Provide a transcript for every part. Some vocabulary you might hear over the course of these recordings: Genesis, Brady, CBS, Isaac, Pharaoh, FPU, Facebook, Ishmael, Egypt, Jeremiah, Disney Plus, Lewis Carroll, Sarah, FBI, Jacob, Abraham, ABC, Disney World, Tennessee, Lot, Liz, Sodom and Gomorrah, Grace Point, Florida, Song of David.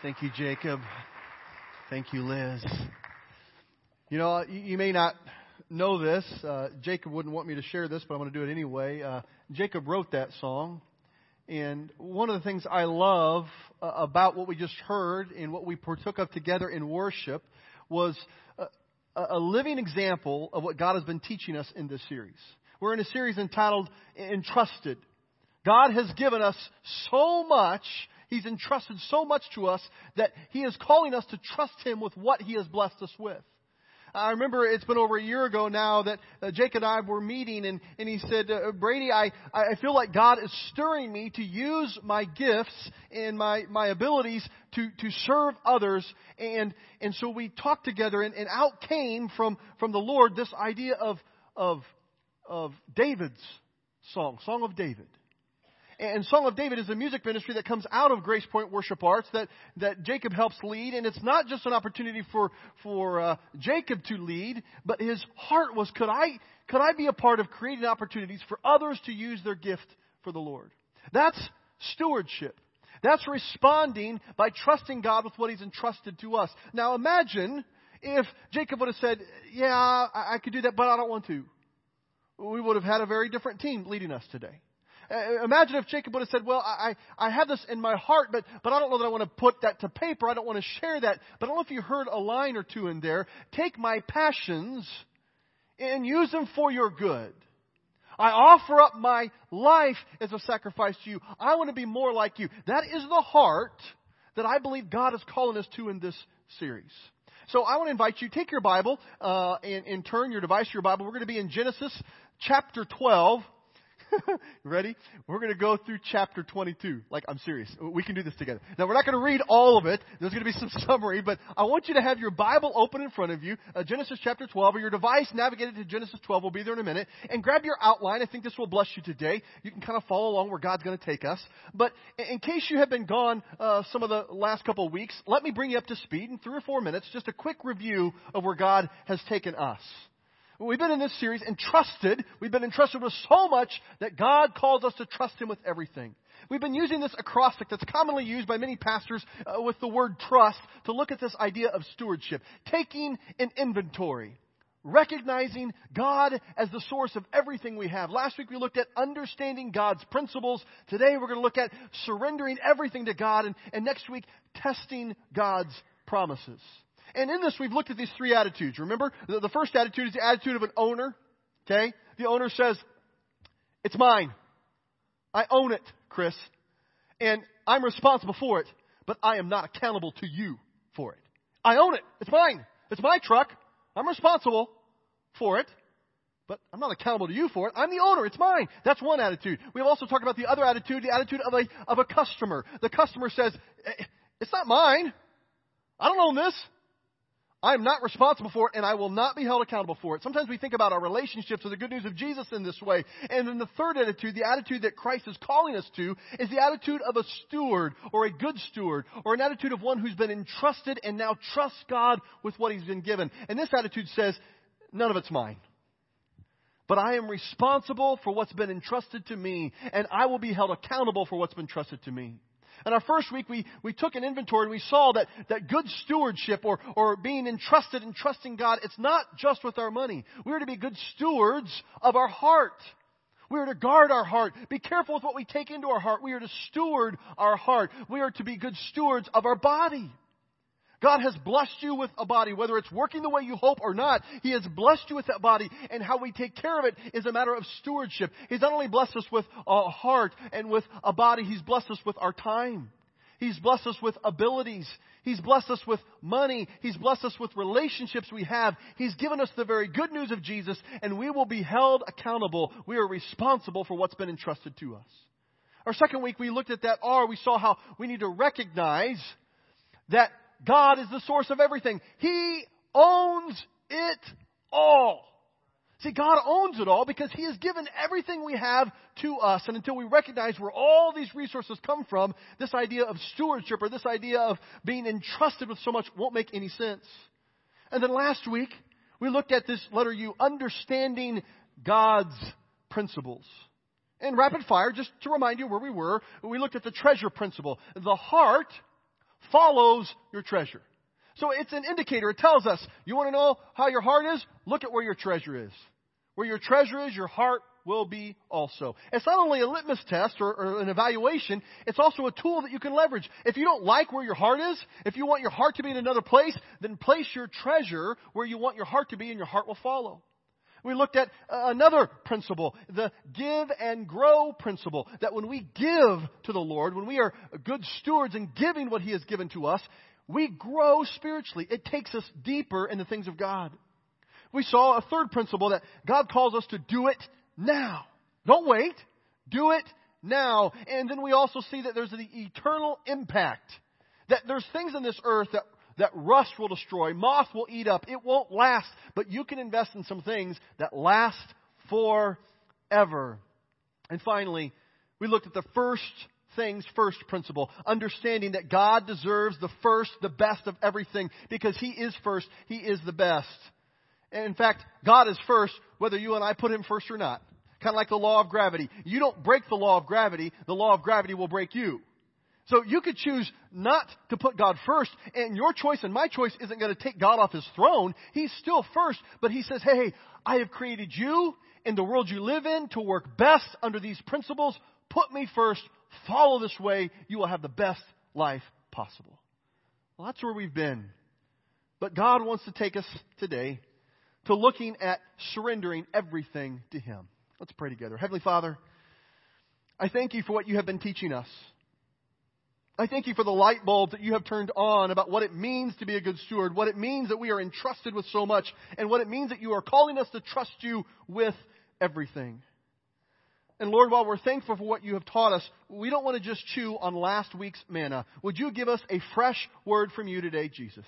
Thank you, Jacob. Thank you, Liz. You know, you may not know this. Jacob wouldn't want me to share this, but I'm going to do it anyway. Jacob wrote that song. And one of the things I love about what we just heard and what we partook of together in worship was a living example of what God has been teaching us in this series. We're in a series entitled Entrusted. God has given us so much. He's entrusted so much to us that He is calling us to trust Him with what He has blessed us with. I remember it's been over a year ago now that Jake and I were meeting, and he said, Brady, I feel like God is stirring me to use my gifts and my abilities to serve others. And so we talked together, and out came from the Lord this idea of David's song, Song of David. And Song of David is a music ministry that comes out of Grace Point Worship Arts that Jacob helps lead. And it's not just an opportunity for Jacob to lead, but his heart was, could I be a part of creating opportunities for others to use their gift for the Lord? That's stewardship. That's responding by trusting God with what He's entrusted to us. Now imagine if Jacob would have said, yeah, I could do that, but I don't want to. We would have had a very different team leading us today. Imagine if Jacob would have said, well, I have this in my heart, but I don't know that I want to put that to paper. I don't want to share that. But I don't know if you heard a line or two in there. Take my passions and use them for your good. I offer up my life as a sacrifice to you. I want to be more like you. That is the heart that I believe God is calling us to in this series. So I want to invite you, take your Bible and turn your device to your Bible. We're going to be in Genesis chapter 12. Ready? We're going to go through chapter 22. Like, I'm serious. We can do this together. Now, we're not going to read all of it. There's going to be some summary, but I want you to have your Bible open in front of you, Genesis chapter 12, or your device navigated to Genesis 12. We'll be there in a minute. And grab your outline. I think this will bless you today. You can kind of follow along where God's going to take us. But in case you have been gone some of the last couple of weeks, let me bring you up to speed in 3 or 4 minutes. Just a quick review of where God has taken us. We've been in this series entrusted. We've been entrusted with so much that God calls us to trust Him with everything. We've been using this acrostic that's commonly used by many pastors with the word trust to look at this idea of stewardship. Taking an inventory. Recognizing God as the source of everything we have. Last week we looked at understanding God's principles. Today we're going to look at surrendering everything to God. And next week, testing God's promises. And in this, we've looked at these three attitudes. Remember, the first attitude is the attitude of an owner. Okay? The owner says, it's mine. I own it, Chris. And I'm responsible for it, but I am not accountable to you for it. I own it. It's mine. It's my truck. I'm responsible for it, but I'm not accountable to you for it. I'm the owner. It's mine. That's one attitude. We've also talked about the other attitude, the attitude of a customer. The customer says, it's not mine. I don't own this. I'm not responsible for it, and I will not be held accountable for it. Sometimes we think about our relationships with the good news of Jesus in this way. And then the third attitude, the attitude that Christ is calling us to, is the attitude of a steward or a good steward or an attitude of one who's been entrusted and now trusts God with what He's been given. And this attitude says, none of it's mine. But I am responsible for what's been entrusted to me, and I will be held accountable for what's been trusted to me. In our first week, we took an inventory and we saw that good stewardship or being entrusted and trusting God, it's not just with our money. We are to be good stewards of our heart. We are to guard our heart. Be careful with what we take into our heart. We are to steward our heart. We are to be good stewards of our body. God has blessed you with a body, whether it's working the way you hope or not. He has blessed you with that body, and how we take care of it is a matter of stewardship. He's not only blessed us with a heart and with a body, He's blessed us with our time. He's blessed us with abilities. He's blessed us with money. He's blessed us with relationships we have. He's given us the very good news of Jesus, and we will be held accountable. We are responsible for what's been entrusted to us. Our second week, we looked at that R. We saw how we need to recognize that God is the source of everything. He owns it all. See, God owns it all because He has given everything we have to us. And until we recognize where all these resources come from, this idea of stewardship or this idea of being entrusted with so much won't make any sense. And then last week, we looked at this letter U, understanding God's principles. In rapid fire, just to remind you where we were, we looked at the treasure principle. The heart follows your treasure. So it's an indicator. It tells us, you want to know how your heart is? Look at where your treasure is. Where your treasure is, your heart will be also. It's not only a litmus test or an evaluation, it's also a tool that you can leverage. If you don't like where your heart is, if you want your heart to be in another place, then place your treasure where you want your heart to be and your heart will follow. We looked at another principle, the give and grow principle, that when we give to the Lord, when we are good stewards in giving what He has given to us, we grow spiritually. It takes us deeper in the things of God. We saw a third principle that God calls us to do it now. Don't wait. Do it now. And then we also see that there's the eternal impact, that there's things in this earth that rust will destroy, moth will eat up. It won't last, but you can invest in some things that last forever. And finally, we looked at the first things first principle, understanding that God deserves the first, the best of everything because He is first, He is the best. And in fact, God is first, whether you and I put Him first or not. Kind of like the law of gravity. You don't break the law of gravity will break you. So you could choose not to put God first, and your choice and my choice isn't going to take God off His throne. He's still first, but He says, hey, I have created you and the world you live in to work best under these principles. Put me first. Follow this way. You will have the best life possible. Well, that's where we've been. But God wants to take us today to looking at surrendering everything to Him. Let's pray together. Heavenly Father, I thank You for what You have been teaching us. I thank You for the light bulb that You have turned on about what it means to be a good steward, what it means that we are entrusted with so much, and what it means that You are calling us to trust You with everything. And Lord, while we're thankful for what You have taught us, we don't want to just chew on last week's manna. Would You give us a fresh word from You today, Jesus?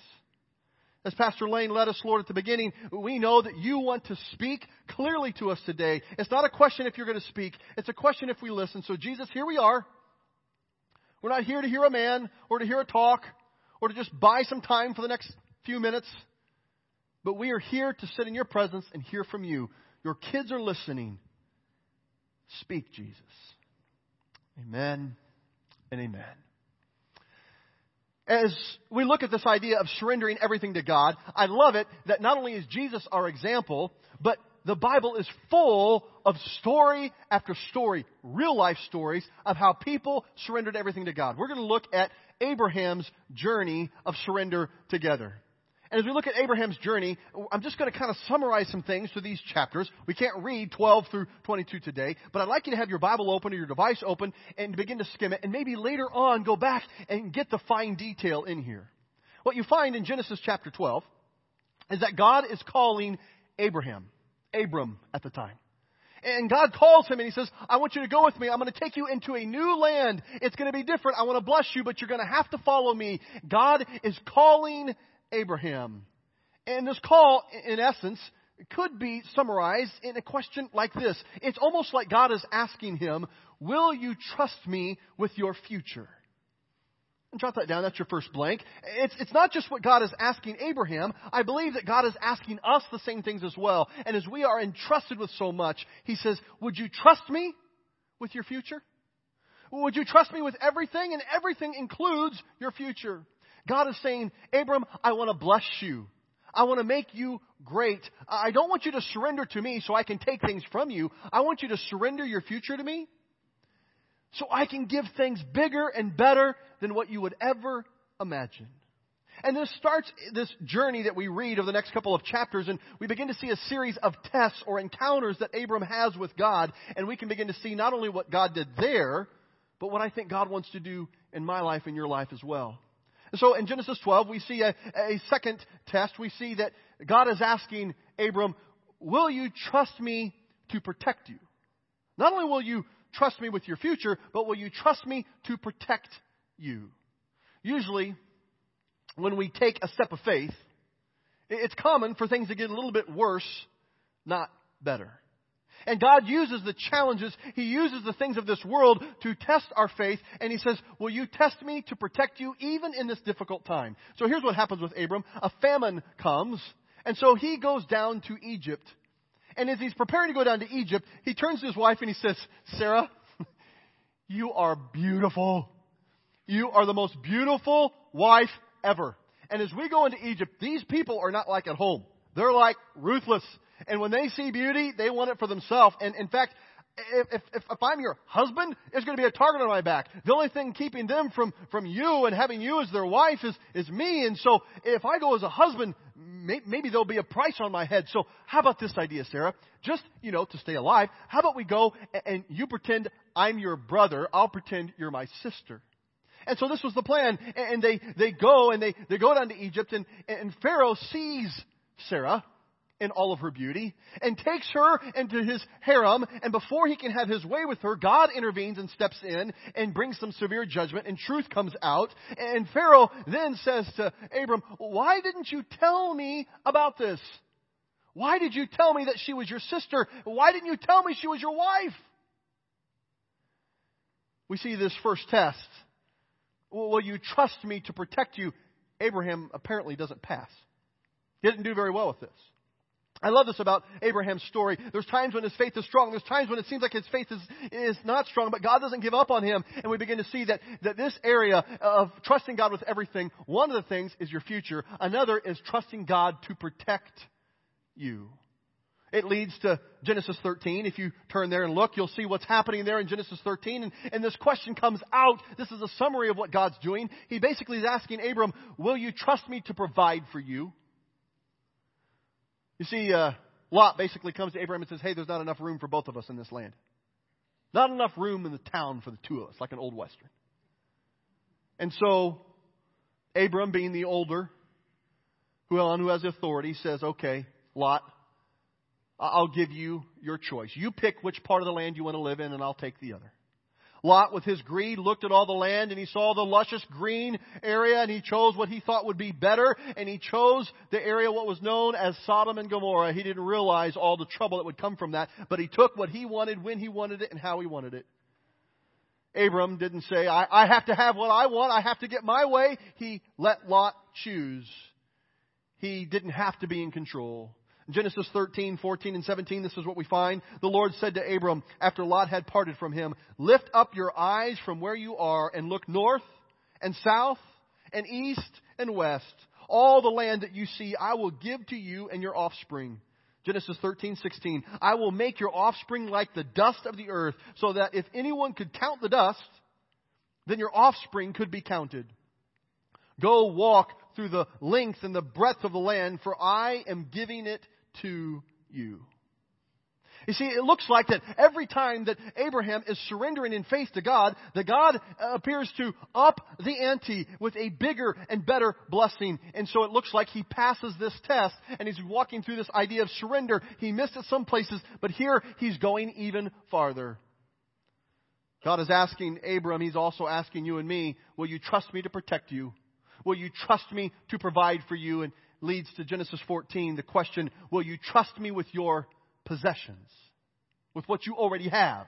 As Pastor Lane led us, Lord, at the beginning, we know that You want to speak clearly to us today. It's not a question if You're going to speak. It's a question if we listen. So, Jesus, here we are. We're not here to hear a man or to hear a talk or to just buy some time for the next few minutes. But we are here to sit in Your presence and hear from You. Your kids are listening. Speak, Jesus. Amen and amen. As we look at this idea of surrendering everything to God, I love it that not only is Jesus our example, but the Bible is full of story after story, real life stories of how people surrendered everything to God. We're going to look at Abraham's journey of surrender together. And as we look at Abraham's journey, I'm just going to kind of summarize some things through these chapters. We can't read 12 through 22 today, but I'd like you to have your Bible open or your device open and begin to skim it. And maybe later on, go back and get the fine detail in here. What you find in Genesis chapter 12 is that God is calling Abram at the time. And God calls him and He says, I want you to go with me. I'm going to take you into a new land. It's going to be different. I want to bless you, but you're going to have to follow me. God is calling Abraham. And this call, in essence, could be summarized in a question like this. It's almost like God is asking him, will you trust me with your future? And jot that down. That's your first blank. It's not just what God is asking Abraham. I believe that God is asking us the same things as well. And as we are entrusted with so much, He says, would you trust me with your future? Would you trust me with everything? And everything includes your future. God is saying, Abram, I want to bless you. I want to make you great. I don't want you to surrender to me so I can take things from you. I want you to surrender your future to me so I can give things bigger and better than what you would ever imagine. And this starts this journey that we read over the next couple of chapters, and we begin to see a series of tests or encounters that Abram has with God, and we can begin to see not only what God did there, but what I think God wants to do in my life and your life as well. So in Genesis 12, we see a second test. We see that God is asking Abram, will you trust me to protect you? Not only will you trust me with your future, but will you trust me to protect you? Usually, when we take a step of faith, it's common for things to get a little bit worse, not better. And God uses the challenges, He uses the things of this world to test our faith. And He says, will you test me to protect you even in this difficult time? So here's what happens with Abram. A famine comes. And so he goes down to Egypt. And as he's preparing to go down to Egypt, he turns to his wife and he says, Sarah, you are beautiful. You are the most beautiful wife ever. And as we go into Egypt, these people are not like at home. They're like ruthless. And when they see beauty, they want it for themselves. And in fact, if I'm your husband, it's going to be a target on my back. The only thing keeping them from you and having you as their wife is me. And so if I go as a husband, maybe there'll be a price on my head. So how about this idea, Sarah? Just, to stay alive, how about we go and you pretend I'm your brother, I'll pretend you're my sister. And so this was the plan. And they go down to Egypt, and Pharaoh sees Sarah in all of her beauty, and takes her into his harem. And before he can have his way with her, God intervenes and steps in and brings some severe judgment, and truth comes out. And Pharaoh then says to Abram, why didn't you tell me about this? Why did you tell me that she was your sister? Why didn't you tell me she was your wife? We see this first test. Will you trust me to protect you? Abraham apparently doesn't pass. He didn't do very well with this. I love this about Abraham's story. There's times when his faith is strong. There's times when it seems like his faith is not strong, but God doesn't give up on him. And we begin to see that this area of trusting God with everything, one of the things is your future. Another is trusting God to protect you. It leads to Genesis 13. If you turn there and look, you'll see what's happening there in Genesis 13. And this question comes out. This is a summary of what God's doing. He basically is asking Abram, will you trust me to provide for you? You see, Lot basically comes to Abraham and says, hey, there's not enough room for both of us in this land. Not enough room in the town for the two of us, like an old Western. And so Abram, being the older, who has authority, says, okay, Lot, I'll give you your choice. You pick which part of the land you want to live in, and I'll take the other. Lot, with his greed, looked at all the land, and he saw the luscious green area, and he chose what he thought would be better, and he chose the area what was known as Sodom and Gomorrah. He didn't realize all the trouble that would come from that, but he took what he wanted, when he wanted it, and how he wanted it. Abram didn't say, I have to have what I want. I have to get my way. He let Lot choose. He didn't have to be in control. Genesis 13, 14, and 17, this is what we find. The Lord said to Abram, after Lot had parted from him, lift up your eyes from where you are and look north and south and east and west. All the land that you see, I will give to you and your offspring. Genesis 13, 16, I will make your offspring like the dust of the earth, so that if anyone could count the dust, then your offspring could be counted. Go walk through the length and the breadth of the land, for I am giving it to you. You see, it looks like that every time that Abraham is surrendering in faith to God, that God appears to up the ante with a bigger and better blessing. And so it looks like he passes this test, and he's walking through this idea of surrender. He missed it some places, but here he's going even farther. God is asking Abram, he's also asking you and me, will you trust me to protect you? Will you trust me to provide for you? And leads to Genesis 14, the question, will you trust me with your possessions, with what you already have?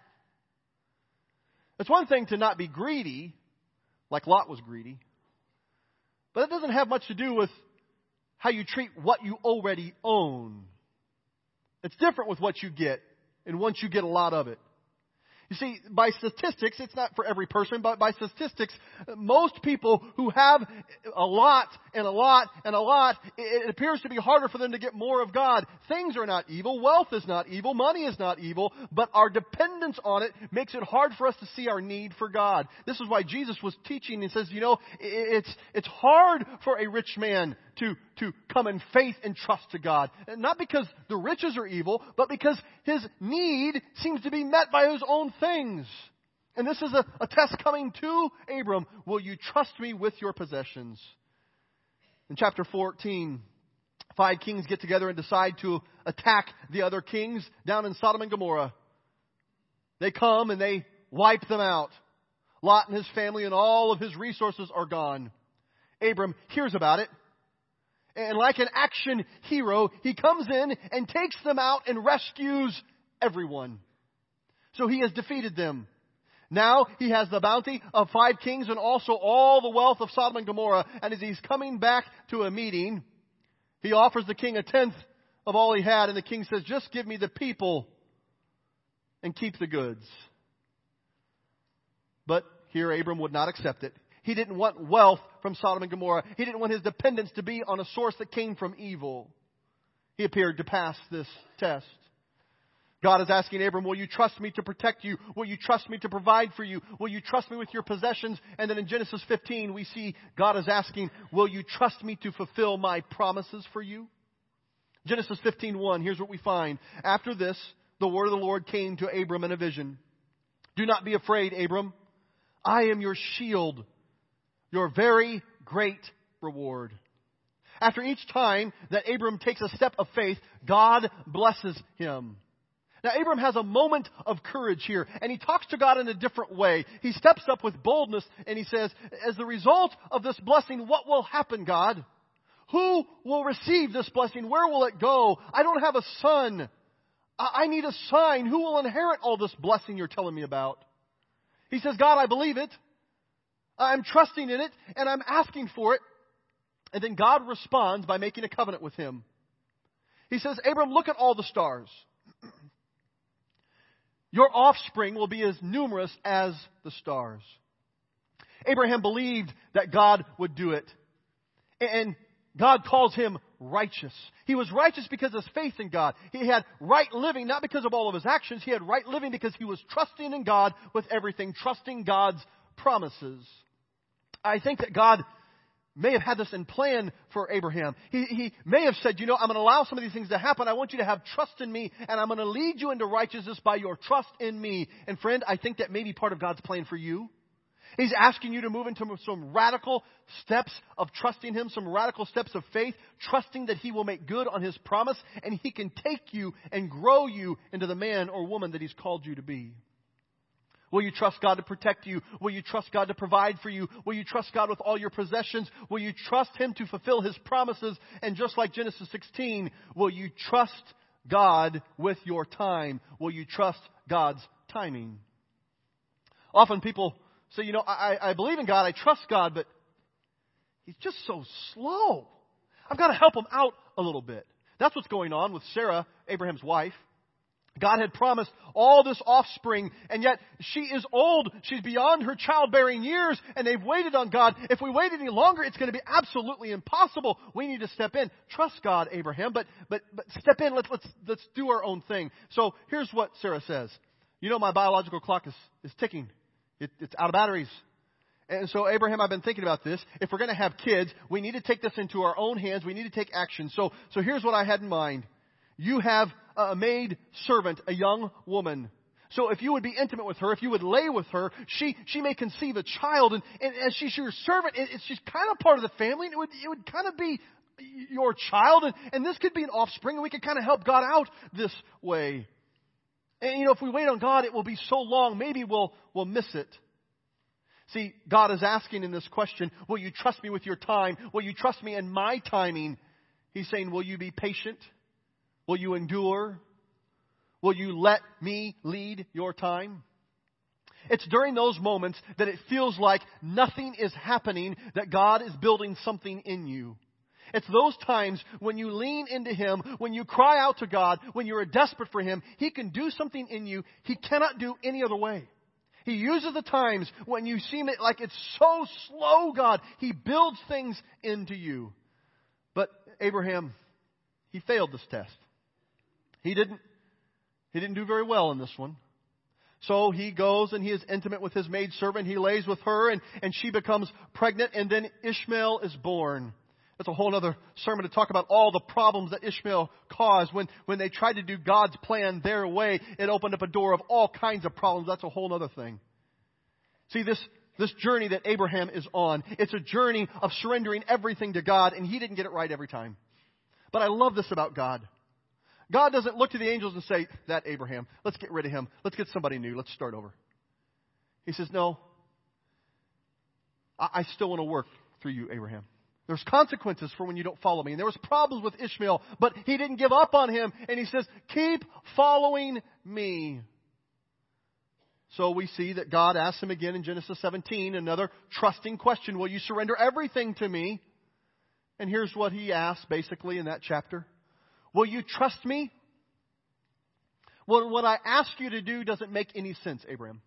It's one thing to not be greedy, like Lot was greedy, but that doesn't have much to do with how you treat what you already own. It's different with what you get, and once you get a lot of it. You see, by statistics, it's not for every person, but by statistics, most people who have a lot and a lot and a lot, it appears to be harder for them to get more of God. Things are not evil. Wealth is not evil. Money is not evil. But our dependence on it makes it hard for us to see our need for God. This is why Jesus was teaching and says, it's hard for a rich man to come in faith and trust to God. And not because the riches are evil, but because his need seems to be met by his own things. And this is a test coming to Abram. Will you trust me with your possessions? In chapter 14, 5 kings get together and decide to attack the other kings down in Sodom and Gomorrah. They come and they wipe them out. Lot and his family and all of his resources are gone. Abram hears about it. And like an action hero, he comes in and takes them out and rescues everyone. So he has defeated them. Now he has the bounty of 5 kings and also all the wealth of Sodom and Gomorrah. And as he's coming back to a meeting, he offers the king a tenth of all he had. And the king says, just give me the people and keep the goods. But here Abram would not accept it. He didn't want wealth from Sodom and Gomorrah. He didn't want his dependence to be on a source that came from evil. He appeared to pass this test. God is asking Abram, will you trust me to protect you? Will you trust me to provide for you? Will you trust me with your possessions? And then in Genesis 15, we see God is asking, will you trust me to fulfill my promises for you? Genesis 15:1, here's what we find. After this, the word of the Lord came to Abram in a vision. Do not be afraid, Abram. I am your shield, your very great reward. After each time that Abram takes a step of faith, God blesses him. Now, Abram has a moment of courage here, and he talks to God in a different way. He steps up with boldness, and he says, as the result of this blessing, what will happen, God? Who will receive this blessing? Where will it go? I don't have a son. I need a sign. Who will inherit all this blessing you're telling me about? He says, God, I believe it. I'm trusting in it, and I'm asking for it. And then God responds by making a covenant with him. He says, Abram, look at all the stars. Your offspring will be as numerous as the stars. Abraham believed that God would do it. And God calls him righteous. He was righteous because of his faith in God. He had right living, not because of all of his actions. He had right living because he was trusting in God with everything, trusting God's promises. I think that God may have had this in plan for Abraham. He may have said, you know, I'm going to allow some of these things to happen. I want you to have trust in me, and I'm going to lead you into righteousness by your trust in me. And friend, I think that may be part of God's plan for you. He's asking you to move into some radical steps of trusting him, some radical steps of faith, trusting that he will make good on his promise, and he can take you and grow you into the man or woman that he's called you to be. Will you trust God to protect you? Will you trust God to provide for you? Will you trust God with all your possessions? Will you trust him to fulfill his promises? And just like Genesis 16, will you trust God with your time? Will you trust God's timing? Often people say, you know, I believe in God, I trust God, but he's just so slow. I've got to help him out a little bit. That's what's going on with Sarah, Abraham's wife. God had promised all this offspring, and yet she is old. She's beyond her childbearing years, and they've waited on God. If we wait any longer, it's going to be absolutely impossible. We need to step in. Trust God, Abraham, but step in. Let's do our own thing. So here's what Sarah says. You know, my biological clock is ticking. It's out of batteries. And so, Abraham, I've been thinking about this. If we're going to have kids, we need to take this into our own hands. We need to take action. So here's what I had in mind. You have a maid servant, a young woman. So if you would be intimate with her, if you would lay with her, she may conceive a child. And as she's your servant, she's kind of part of the family. And it would kind of be your child. And this could be an offspring. And we could kind of help God out this way. And, you know, if we wait on God, it will be so long. Maybe we'll miss it. See, God is asking in this question, will you trust me with your time? Will you trust me in my timing? He's saying, will you be patient? Will you endure? Will you let me lead your time? It's during those moments that it feels like nothing is happening, that God is building something in you. It's those times when you lean into him, when you cry out to God, when you are desperate for him, he can do something in you he cannot do any other way. He uses the times when you seem like it's so slow, God. He builds things into you. But Abraham, he failed this test. He didn't do very well in this one. So he goes and he is intimate with his maidservant. He lays with her and she becomes pregnant, and then Ishmael is born. That's a whole other sermon to talk about all the problems that Ishmael caused. When they tried to do God's plan their way, it opened up a door of all kinds of problems. That's a whole other thing. See, this journey that Abraham is on, it's a journey of surrendering everything to God, and he didn't get it right every time. But I love this about God. God doesn't look to the angels and say, that Abraham, let's get rid of him. Let's get somebody new. Let's start over. He says, no, I still want to work through you, Abraham. There's consequences for when you don't follow me. And there was problems with Ishmael, but he didn't give up on him. And he says, keep following me. So we see that God asks him again in Genesis 17, another trusting question. Will you surrender everything to me? And here's what he asks basically in that chapter. Will you trust me? Well, what I ask you to do doesn't make any sense, Abraham.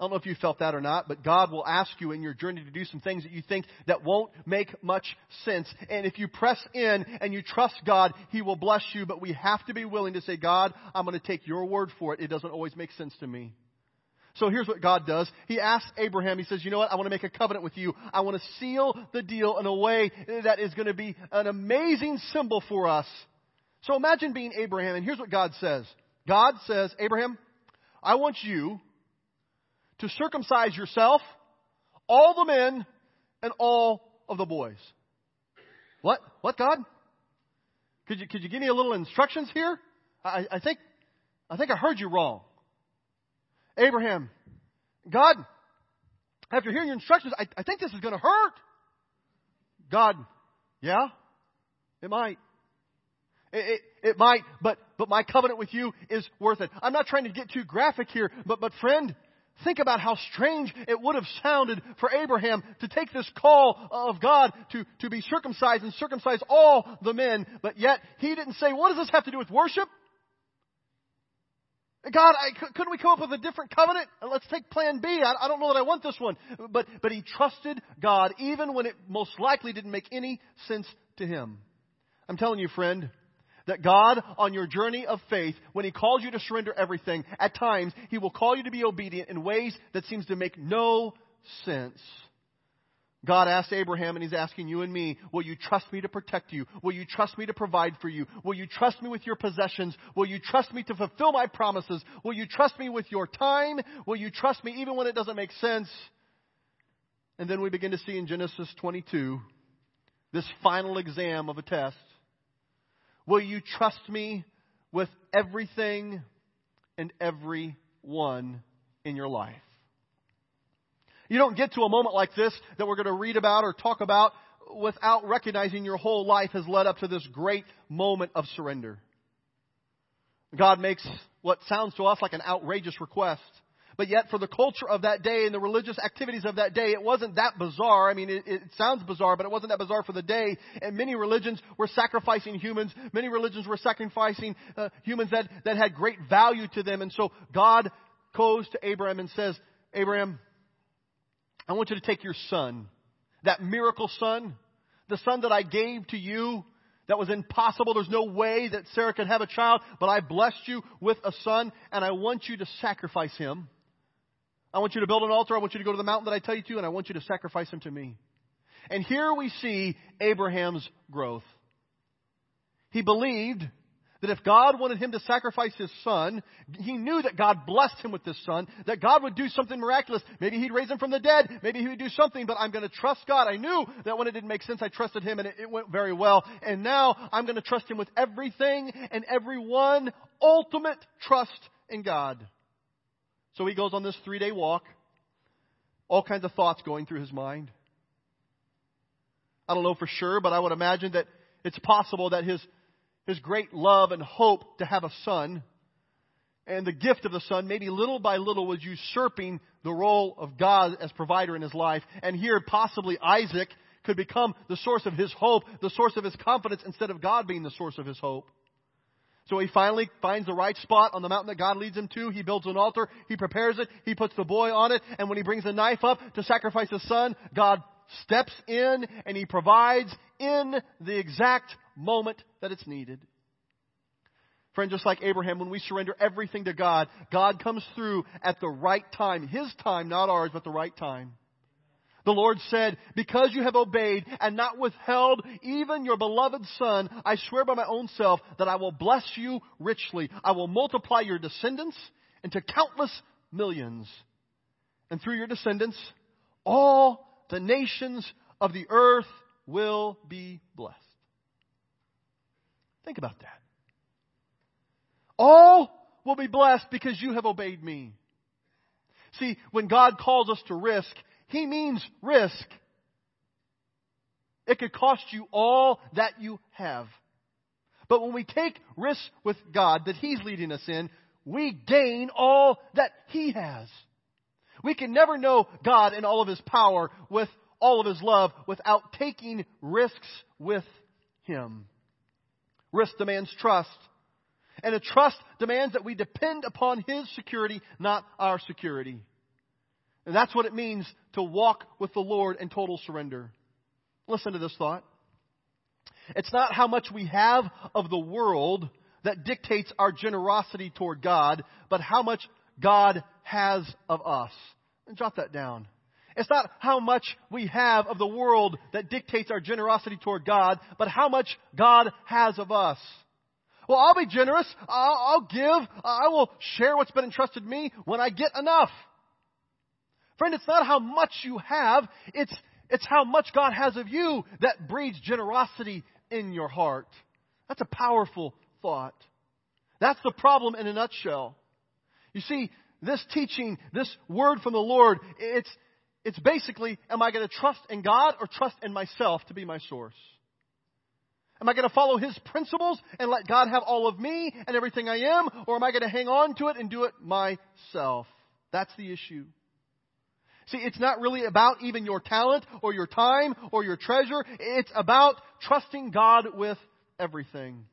I don't know if you felt that or not, but God will ask you in your journey to do some things that you think that won't make much sense. And if you press in and you trust God, He will bless you. But we have to be willing to say, God, I'm going to take your word for it. It doesn't always make sense to me. So here's what God does. He asks Abraham, he says, you know what? I want to make a covenant with you. I want to seal the deal in a way that is going to be an amazing symbol for us. So imagine being Abraham, and here's what God says. God says, Abraham, I want you to circumcise yourself, all the men, and all of the boys. What? What, God? Could you give me a little instructions here? I think I heard you wrong. Abraham, God, after hearing your instructions, I think this is going to hurt. God, yeah, it might. It might, but my covenant with you is worth it. I'm not trying to get too graphic here, but friend, think about how strange it would have sounded for Abraham to take this call of God to be circumcised and circumcise all the men. But yet he didn't say, what does this have to do with worship? God, couldn't we come up with a different covenant? Let's take plan B. I don't know that I want this one. But he trusted God, even when it most likely didn't make any sense to him. I'm telling you, friend, that God, on your journey of faith, when He calls you to surrender everything, at times He will call you to be obedient in ways that seems to make no sense. God asked Abraham, and He's asking you and me, will you trust me to protect you? Will you trust me to provide for you? Will you trust me with your possessions? Will you trust me to fulfill my promises? Will you trust me with your time? Will you trust me even when it doesn't make sense? And then we begin to see in Genesis 22, this final exam of a test. Will you trust me with everything and everyone in your life? You don't get to a moment like this that we're going to read about or talk about without recognizing your whole life has led up to this great moment of surrender. God makes what sounds to us like an outrageous request. But yet for the culture of that day and the religious activities of that day, it wasn't that bizarre. I mean, it sounds bizarre, but it wasn't that bizarre for the day. And many religions were sacrificing humans. Many religions were sacrificing humans that had great value to them. And so God goes to Abraham and says, Abraham, I want you to take your son, that miracle son, the son that I gave to you. That was impossible. There's no way that Sarah could have a child, but I blessed you with a son, and I want you to sacrifice him. I want you to build an altar. I want you to go to the mountain that I tell you to, and I want you to sacrifice him to me. And here we see Abraham's growth. He believed that if God wanted him to sacrifice his son, he knew that God blessed him with this son, that God would do something miraculous. Maybe he'd raise him from the dead. Maybe he would do something, but I'm going to trust God. I knew that when it didn't make sense, I trusted him, and it went very well. And now I'm going to trust him with everything and everyone, ultimate trust in God. So he goes on this 3-day walk, all kinds of thoughts going through his mind. I don't know for sure, but I would imagine that it's possible that his great love and hope to have a son and the gift of the son, maybe little by little, was usurping the role of God as provider in his life. And here, possibly Isaac could become the source of his hope, the source of his confidence, instead of God being the source of his hope. So he finally finds the right spot on the mountain that God leads him to. He builds an altar. He prepares it. He puts the boy on it. And when he brings the knife up to sacrifice his son, God steps in and He provides in the exact moment that it's needed. Friend, just like Abraham, when we surrender everything to God, God comes through at the right time. His time, not ours, but the right time. The Lord said, because you have obeyed and not withheld even your beloved son, I swear by my own self that I will bless you richly. I will multiply your descendants into countless millions. And through your descendants, all the nations of the earth will be blessed. Think about that. All will be blessed because you have obeyed me. See, when God calls us to risk, He means risk. It could cost you all that you have. But when we take risks with God that He's leading us in, we gain all that He has. We can never know God in all of His power, with all of His love, without taking risks with Him. Risk demands trust. And a trust demands that we depend upon His security, not our security. And that's what it means to walk with the Lord in total surrender. Listen to this thought. It's not how much we have of the world that dictates our generosity toward God, but how much God has of us. And jot that down. It's not how much we have of the world that dictates our generosity toward God, but how much God has of us. Well, I'll be generous. I'll give. I will share what's been entrusted to me when I get enough. Friend, it's not how much you have. It's how much God has of you that breeds generosity in your heart. That's a powerful thought. That's the problem in a nutshell. You see, this teaching, this word from the Lord, it's basically, am I going to trust in God or trust in myself to be my source? Am I going to follow His principles and let God have all of me and everything I am? Or am I going to hang on to it and do it myself? That's the issue. See, it's not really about even your talent or your time or your treasure. It's about trusting God with everything.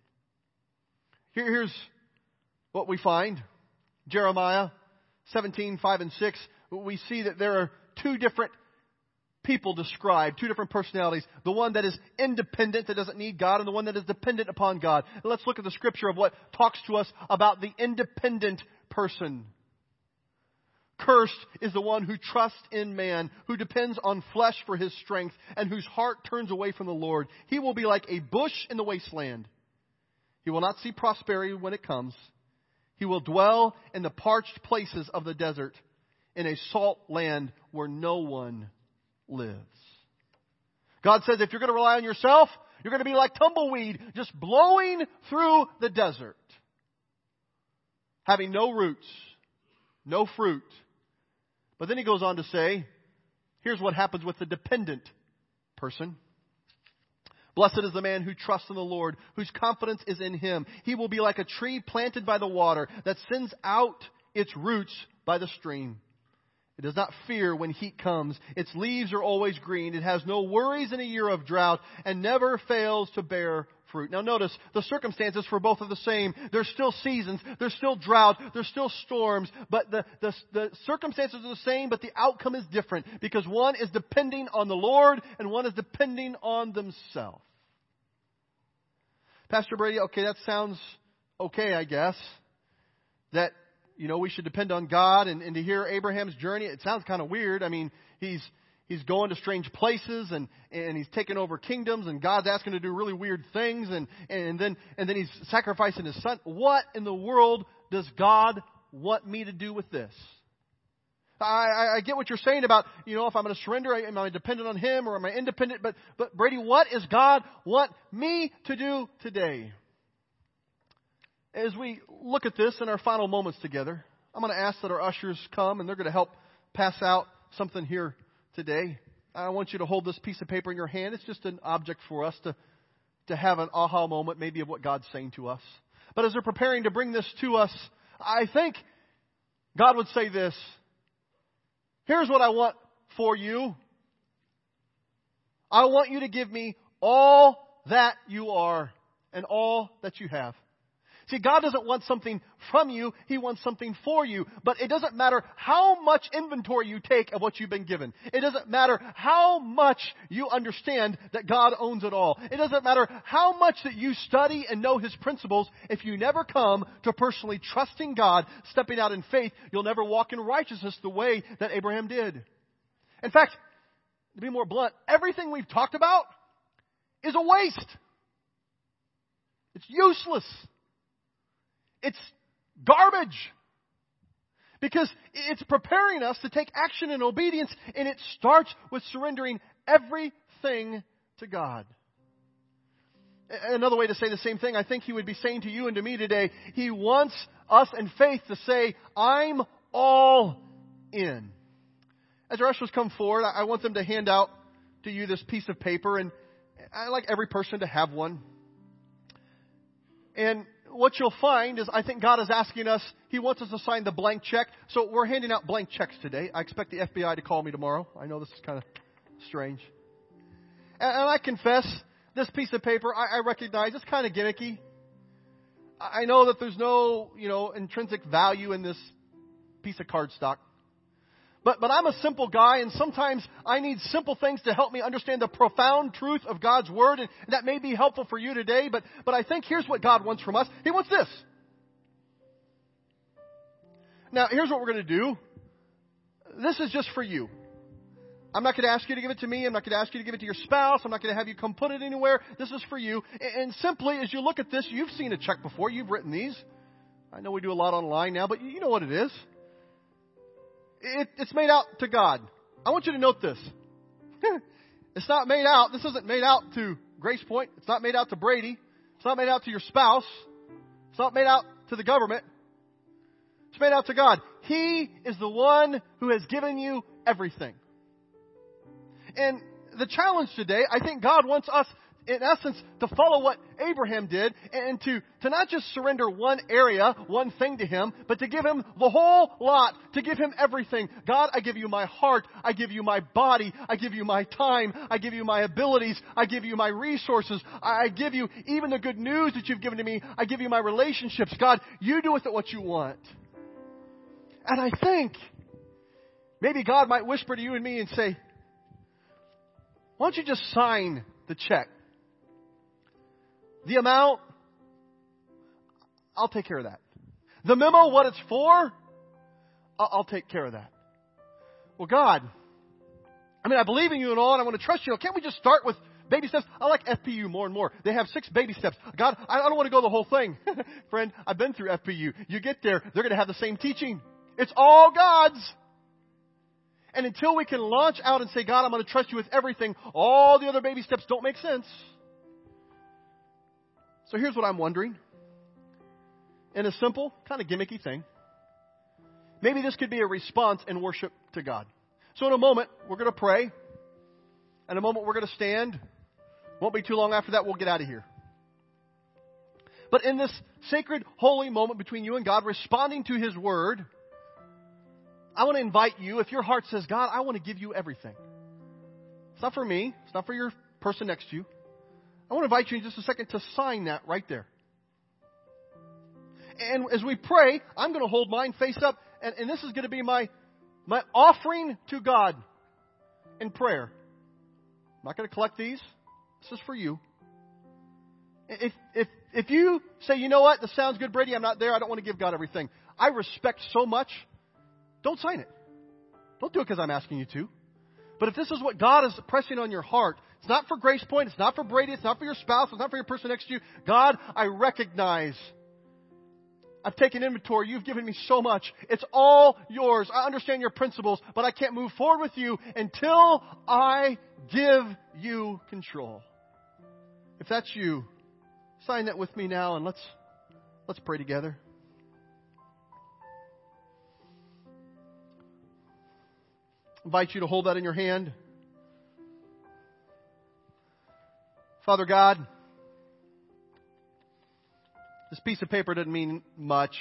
Here's what we find. Jeremiah 17:5-6. We see that there are two different people described, two different personalities. The one that is independent, that doesn't need God, and the one that is dependent upon God. And let's look at the scripture of what talks to us about the independent person. Cursed is the one who trusts in man, who depends on flesh for his strength, and whose heart turns away from the Lord. He will be like a bush in the wasteland. He will not see prosperity when it comes. He will dwell in the parched places of the desert, in a salt land where no one lives. God says if you're going to rely on yourself, you're going to be like tumbleweed, just blowing through the desert, having no roots, no fruit. But then he goes on to say, here's what happens with the dependent person. Blessed is the man who trusts in the Lord, whose confidence is in Him. He will be like a tree planted by the water that sends out its roots by the stream. It does not fear when heat comes. Its leaves are always green. It has no worries in a year of drought and never fails to bear fruit. Now notice, the circumstances for both are the same. There's still seasons. There's still drought. There's still storms. But the circumstances are the same, but the outcome is different because one is depending on the Lord and one is depending on themselves. Pastor Brady, okay, that sounds okay, I guess. That, you know, we should depend on God. And to hear Abraham's journey, it sounds kind of weird. I mean, he's going to strange places and he's taking over kingdoms and God's asking him to do really weird things. And then he's sacrificing his son. What in the world does God want me to do with this? I get what you're saying about, you know, if I'm going to surrender, am I dependent on Him or am I independent? But Brady, what does God want me to do today? As we look at this in our final moments together, I'm going to ask that our ushers come and they're going to help pass out something here today. I want you to hold this piece of paper in your hand. It's just an object for us to have an aha moment maybe of what God's saying to us. But as they're preparing to bring this to us, I think God would say this. Here's what I want for you. I want you to give me all that you are and all that you have. See, God doesn't want something from you. He wants something for you. But it doesn't matter how much inventory you take of what you've been given. It doesn't matter how much you understand that God owns it all. It doesn't matter how much that you study and know His principles. If you never come to personally trusting God, stepping out in faith, you'll never walk in righteousness the way that Abraham did. In fact, to be more blunt, everything we've talked about is a waste. It's useless. It's garbage because it's preparing us to take action in obedience, and it starts with surrendering everything to God. Another way to say the same thing, I think He would be saying to you and to me today, He wants us in faith to say, I'm all in. As our ushers come forward, I want them to hand out to you this piece of paper, and I'd like every person to have one. And what you'll find is I think God is asking us, He wants us to sign the blank check. So we're handing out blank checks today. I expect the FBI to call me tomorrow. I know this is kind of strange. And I confess, this piece of paper, I recognize it's kind of gimmicky. I know that there's no, intrinsic value in this piece of cardstock. But I'm a simple guy, and sometimes I need simple things to help me understand the profound truth of God's Word, and that may be helpful for you today, but I think here's what God wants from us. He wants this. Now, here's what we're going to do. This is just for you. I'm not going to ask you to give it to me. I'm not going to ask you to give it to your spouse. I'm not going to have you come put it anywhere. This is for you. And simply, as you look at this, you've seen a check before. You've written these. I know we do a lot online now, but you know what it is. It's made out to God. I want you to note this. It's not made out. This isn't made out to Grace Point. It's not made out to Brady. It's not made out to your spouse. It's not made out to the government. It's made out to God. He is the one who has given you everything. And the challenge today, I think God wants us, in essence, to follow what Abraham did and to not just surrender one area, one thing to him, but to give him the whole lot, to give him everything. God, I give you my heart. I give you my body. I give you my time. I give you my abilities. I give you my resources. I give you even the good news that you've given to me. I give you my relationships. God, you do with it what you want. And I think maybe God might whisper to you and me and say, why don't you just sign the check? The amount, I'll take care of that. The memo, what it's for, I'll take care of that. Well, God, I believe in you and all, and I want to trust you. Can't we just start with baby steps? I like FPU more and more. They have 6 baby steps. God, I don't want to go the whole thing. Friend, I've been through FPU. You get there, they're going to have the same teaching. It's all God's. And until we can launch out and say, God, I'm going to trust you with everything, all the other baby steps don't make sense. So here's what I'm wondering. In a simple, kind of gimmicky thing, maybe this could be a response in worship to God. So in a moment, we're going to pray. In a moment, we're going to stand. Won't be too long after that, we'll get out of here. But in this sacred, holy moment between you and God, responding to His Word, I want to invite you, if your heart says, God, I want to give you everything. It's not for me. It's not for your person next to you. I want to invite you in just a second to sign that right there. And as we pray, I'm going to hold mine face up, and this is going to be my offering to God in prayer. I'm not going to collect these. This is for you. If you say, you know what, this sounds good, Brady, I'm not there, I don't want to give God everything. I respect so much. Don't sign it. Don't do it because I'm asking you to. But if this is what God is pressing on your heart, it's not for Grace Point, it's not for Brady, it's not for your spouse, it's not for your person next to you. God, I recognize I've taken inventory. You've given me so much. It's all yours. I understand your principles, but I can't move forward with you until I give you control. If that's you, sign that with me now, and let's pray together. I invite you to hold that in your hand. Father God, this piece of paper doesn't mean much.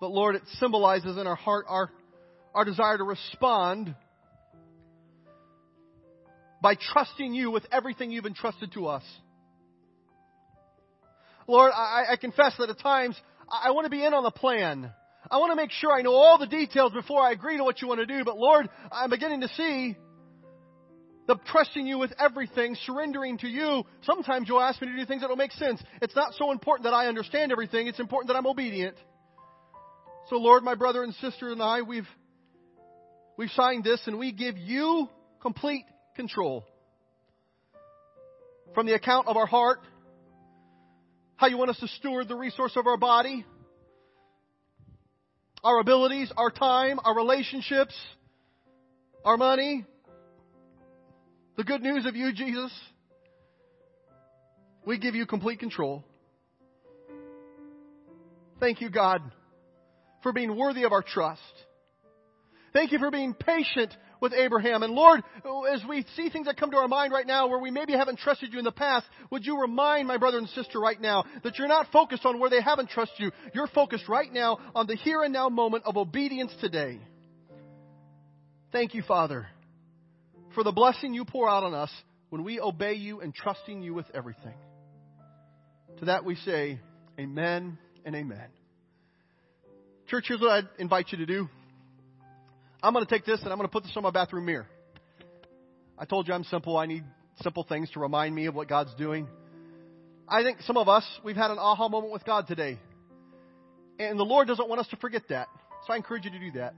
But Lord, it symbolizes in our heart our desire to respond by trusting you with everything you've entrusted to us. Lord, I confess that at times I want to be in on the plan. I want to make sure I know all the details before I agree to what you want to do. But Lord, I'm beginning to see the trusting you with everything, surrendering to you. Sometimes you'll ask me to do things that don't make sense. It's not so important that I understand everything. It's important that I'm obedient. So Lord, my brother and sister and I, we've signed this, and we give you complete control. From the account of our heart, how you want us to steward the resource of our body, our abilities, our time, our relationships, our money, the good news of you, Jesus. We give you complete control. Thank you, God, for being worthy of our trust. Thank you for being patient with Abraham. And Lord, as we see things that come to our mind right now where we maybe haven't trusted you in the past, would you remind my brother and sister right now that you're not focused on where they haven't trusted you. You're focused right now on the here and now moment of obedience today. Thank you, Father, for the blessing you pour out on us when we obey you and trusting you with everything. To that we say, amen and amen. Church, here's what I invite you to do. I'm going to take this and I'm going to put this on my bathroom mirror. I told you I'm simple. I need simple things to remind me of what God's doing. I think some of us, we've had an aha moment with God today. And the Lord doesn't want us to forget that. So I encourage you to do that.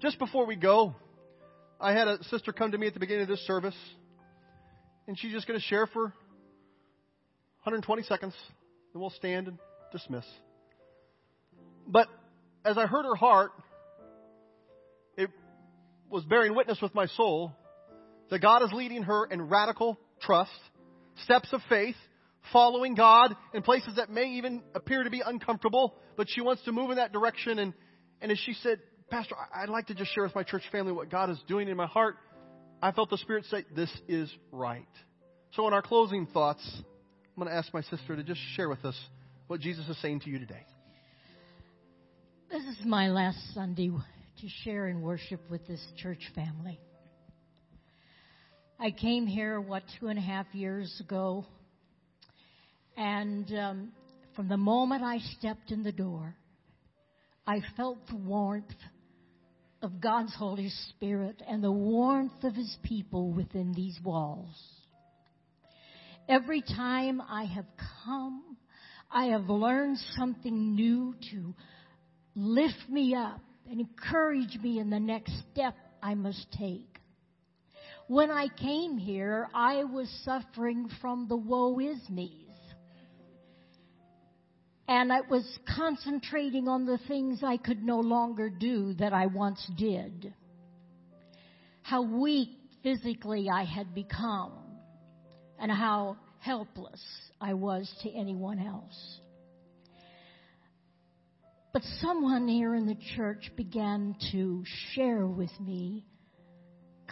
Just before we go, I had a sister come to me at the beginning of this service. And she's just going to share for 120 seconds. And we'll stand and dismiss. But as I heard her heart, it was bearing witness with my soul that God is leading her in radical trust, steps of faith, following God in places that may even appear to be uncomfortable, but she wants to move in that direction. And as she said, Pastor, I'd like to just share with my church family what God is doing in my heart, I felt the Spirit say, this is right. So in our closing thoughts, I'm going to ask my sister to just share with us what Jesus is saying to you today. This is my last Sunday to share and worship with this church family. I came here, 2.5 years ago, and from the moment I stepped in the door, I felt the warmth of God's Holy Spirit and the warmth of His people within these walls. Every time I have come, I have learned something new to lift me up and encourage me in the next step I must take. When I came here, I was suffering from the woe is me's. And I was concentrating on the things I could no longer do that I once did. How weak physically I had become and how helpless I was to anyone else. But someone here in the church began to share with me,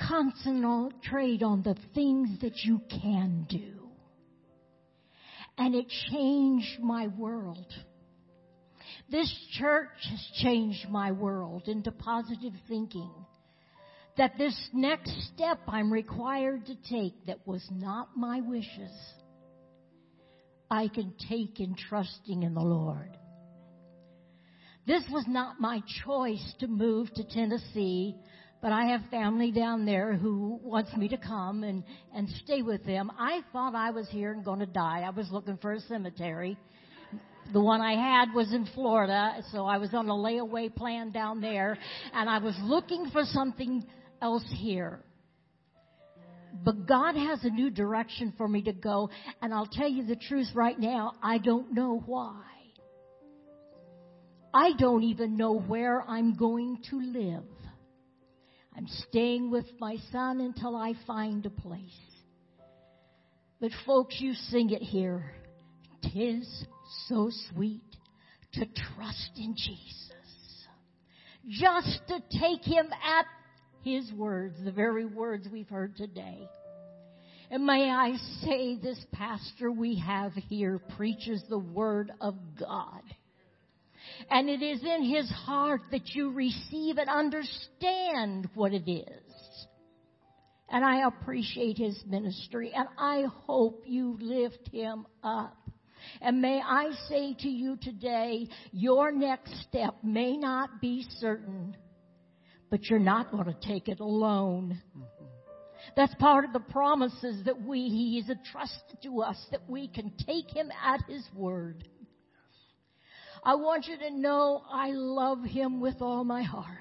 concentrate on the things that you can do. And it changed my world. This church has changed my world into positive thinking. That this next step I'm required to take that was not my wishes, I can take in trusting in the Lord. This was not my choice to move to Tennessee, but I have family down there who wants me to come and stay with them. I thought I was here and going to die. I was looking for a cemetery. The one I had was in Florida, so I was on a layaway plan down there, and I was looking for something else here. But God has a new direction for me to go, and I'll tell you the truth right now, I don't know why. I don't even know where I'm going to live. I'm staying with my son until I find a place. But folks, you sing it here. 'Tis so sweet to trust in Jesus. Just to take Him at His words, the very words we've heard today. And may I say, this pastor we have here preaches the Word of God. And it is in his heart that you receive and understand what it is. And I appreciate his ministry, and I hope you lift him up. And may I say to you today, your next step may not be certain, but you're not going to take it alone. Mm-hmm. That's part of the promises that He is entrusted to us, that we can take Him at His word. I want you to know I love Him with all my heart.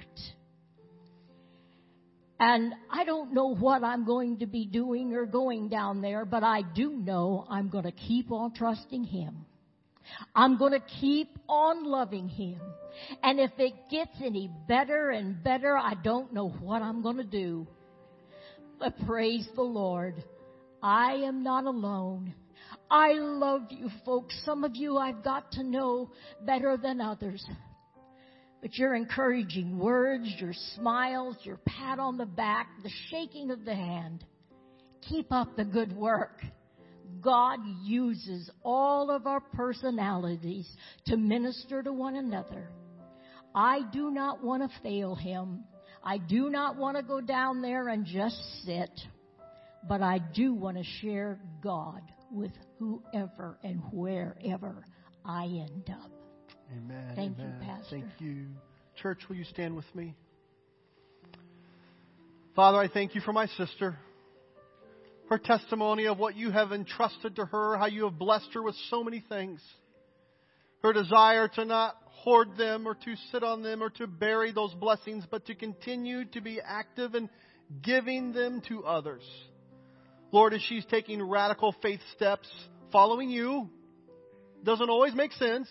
And I don't know what I'm going to be doing or going down there, but I do know I'm going to keep on trusting Him. I'm going to keep on loving Him. And if it gets any better and better, I don't know what I'm going to do. But praise the Lord, I am not alone. I love you, folks. Some of you I've got to know better than others. But your encouraging words, your smiles, your pat on the back, the shaking of the hand. Keep up the good work. God uses all of our personalities to minister to one another. I do not want to fail Him. I do not want to go down there and just sit. But I do want to share God with whoever and wherever I end up. Amen. Thank you, Pastor. Thank you. Church, will you stand with me? Father, I thank you for my sister, her testimony of what you have entrusted to her, how you have blessed her with so many things, her desire to not hoard them or to sit on them or to bury those blessings, but to continue to be active in giving them to others. Lord, as she's taking radical faith steps, following you, doesn't always make sense,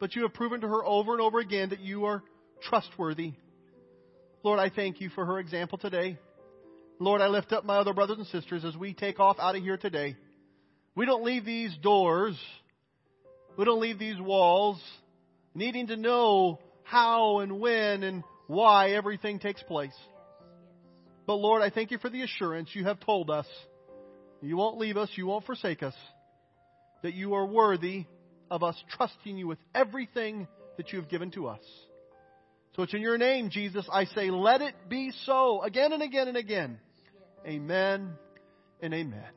but you have proven to her over and over again that you are trustworthy. Lord, I thank you for her example today. Lord, I lift up my other brothers and sisters as we take off out of here today. We don't leave these doors, we don't leave these walls, needing to know how and when and why everything takes place. But Lord, I thank you for the assurance you have told us. You won't leave us, you won't forsake us, that you are worthy of us trusting you with everything that you have given to us. So it's in your name, Jesus, I say, let it be so again and again and again. Amen and amen.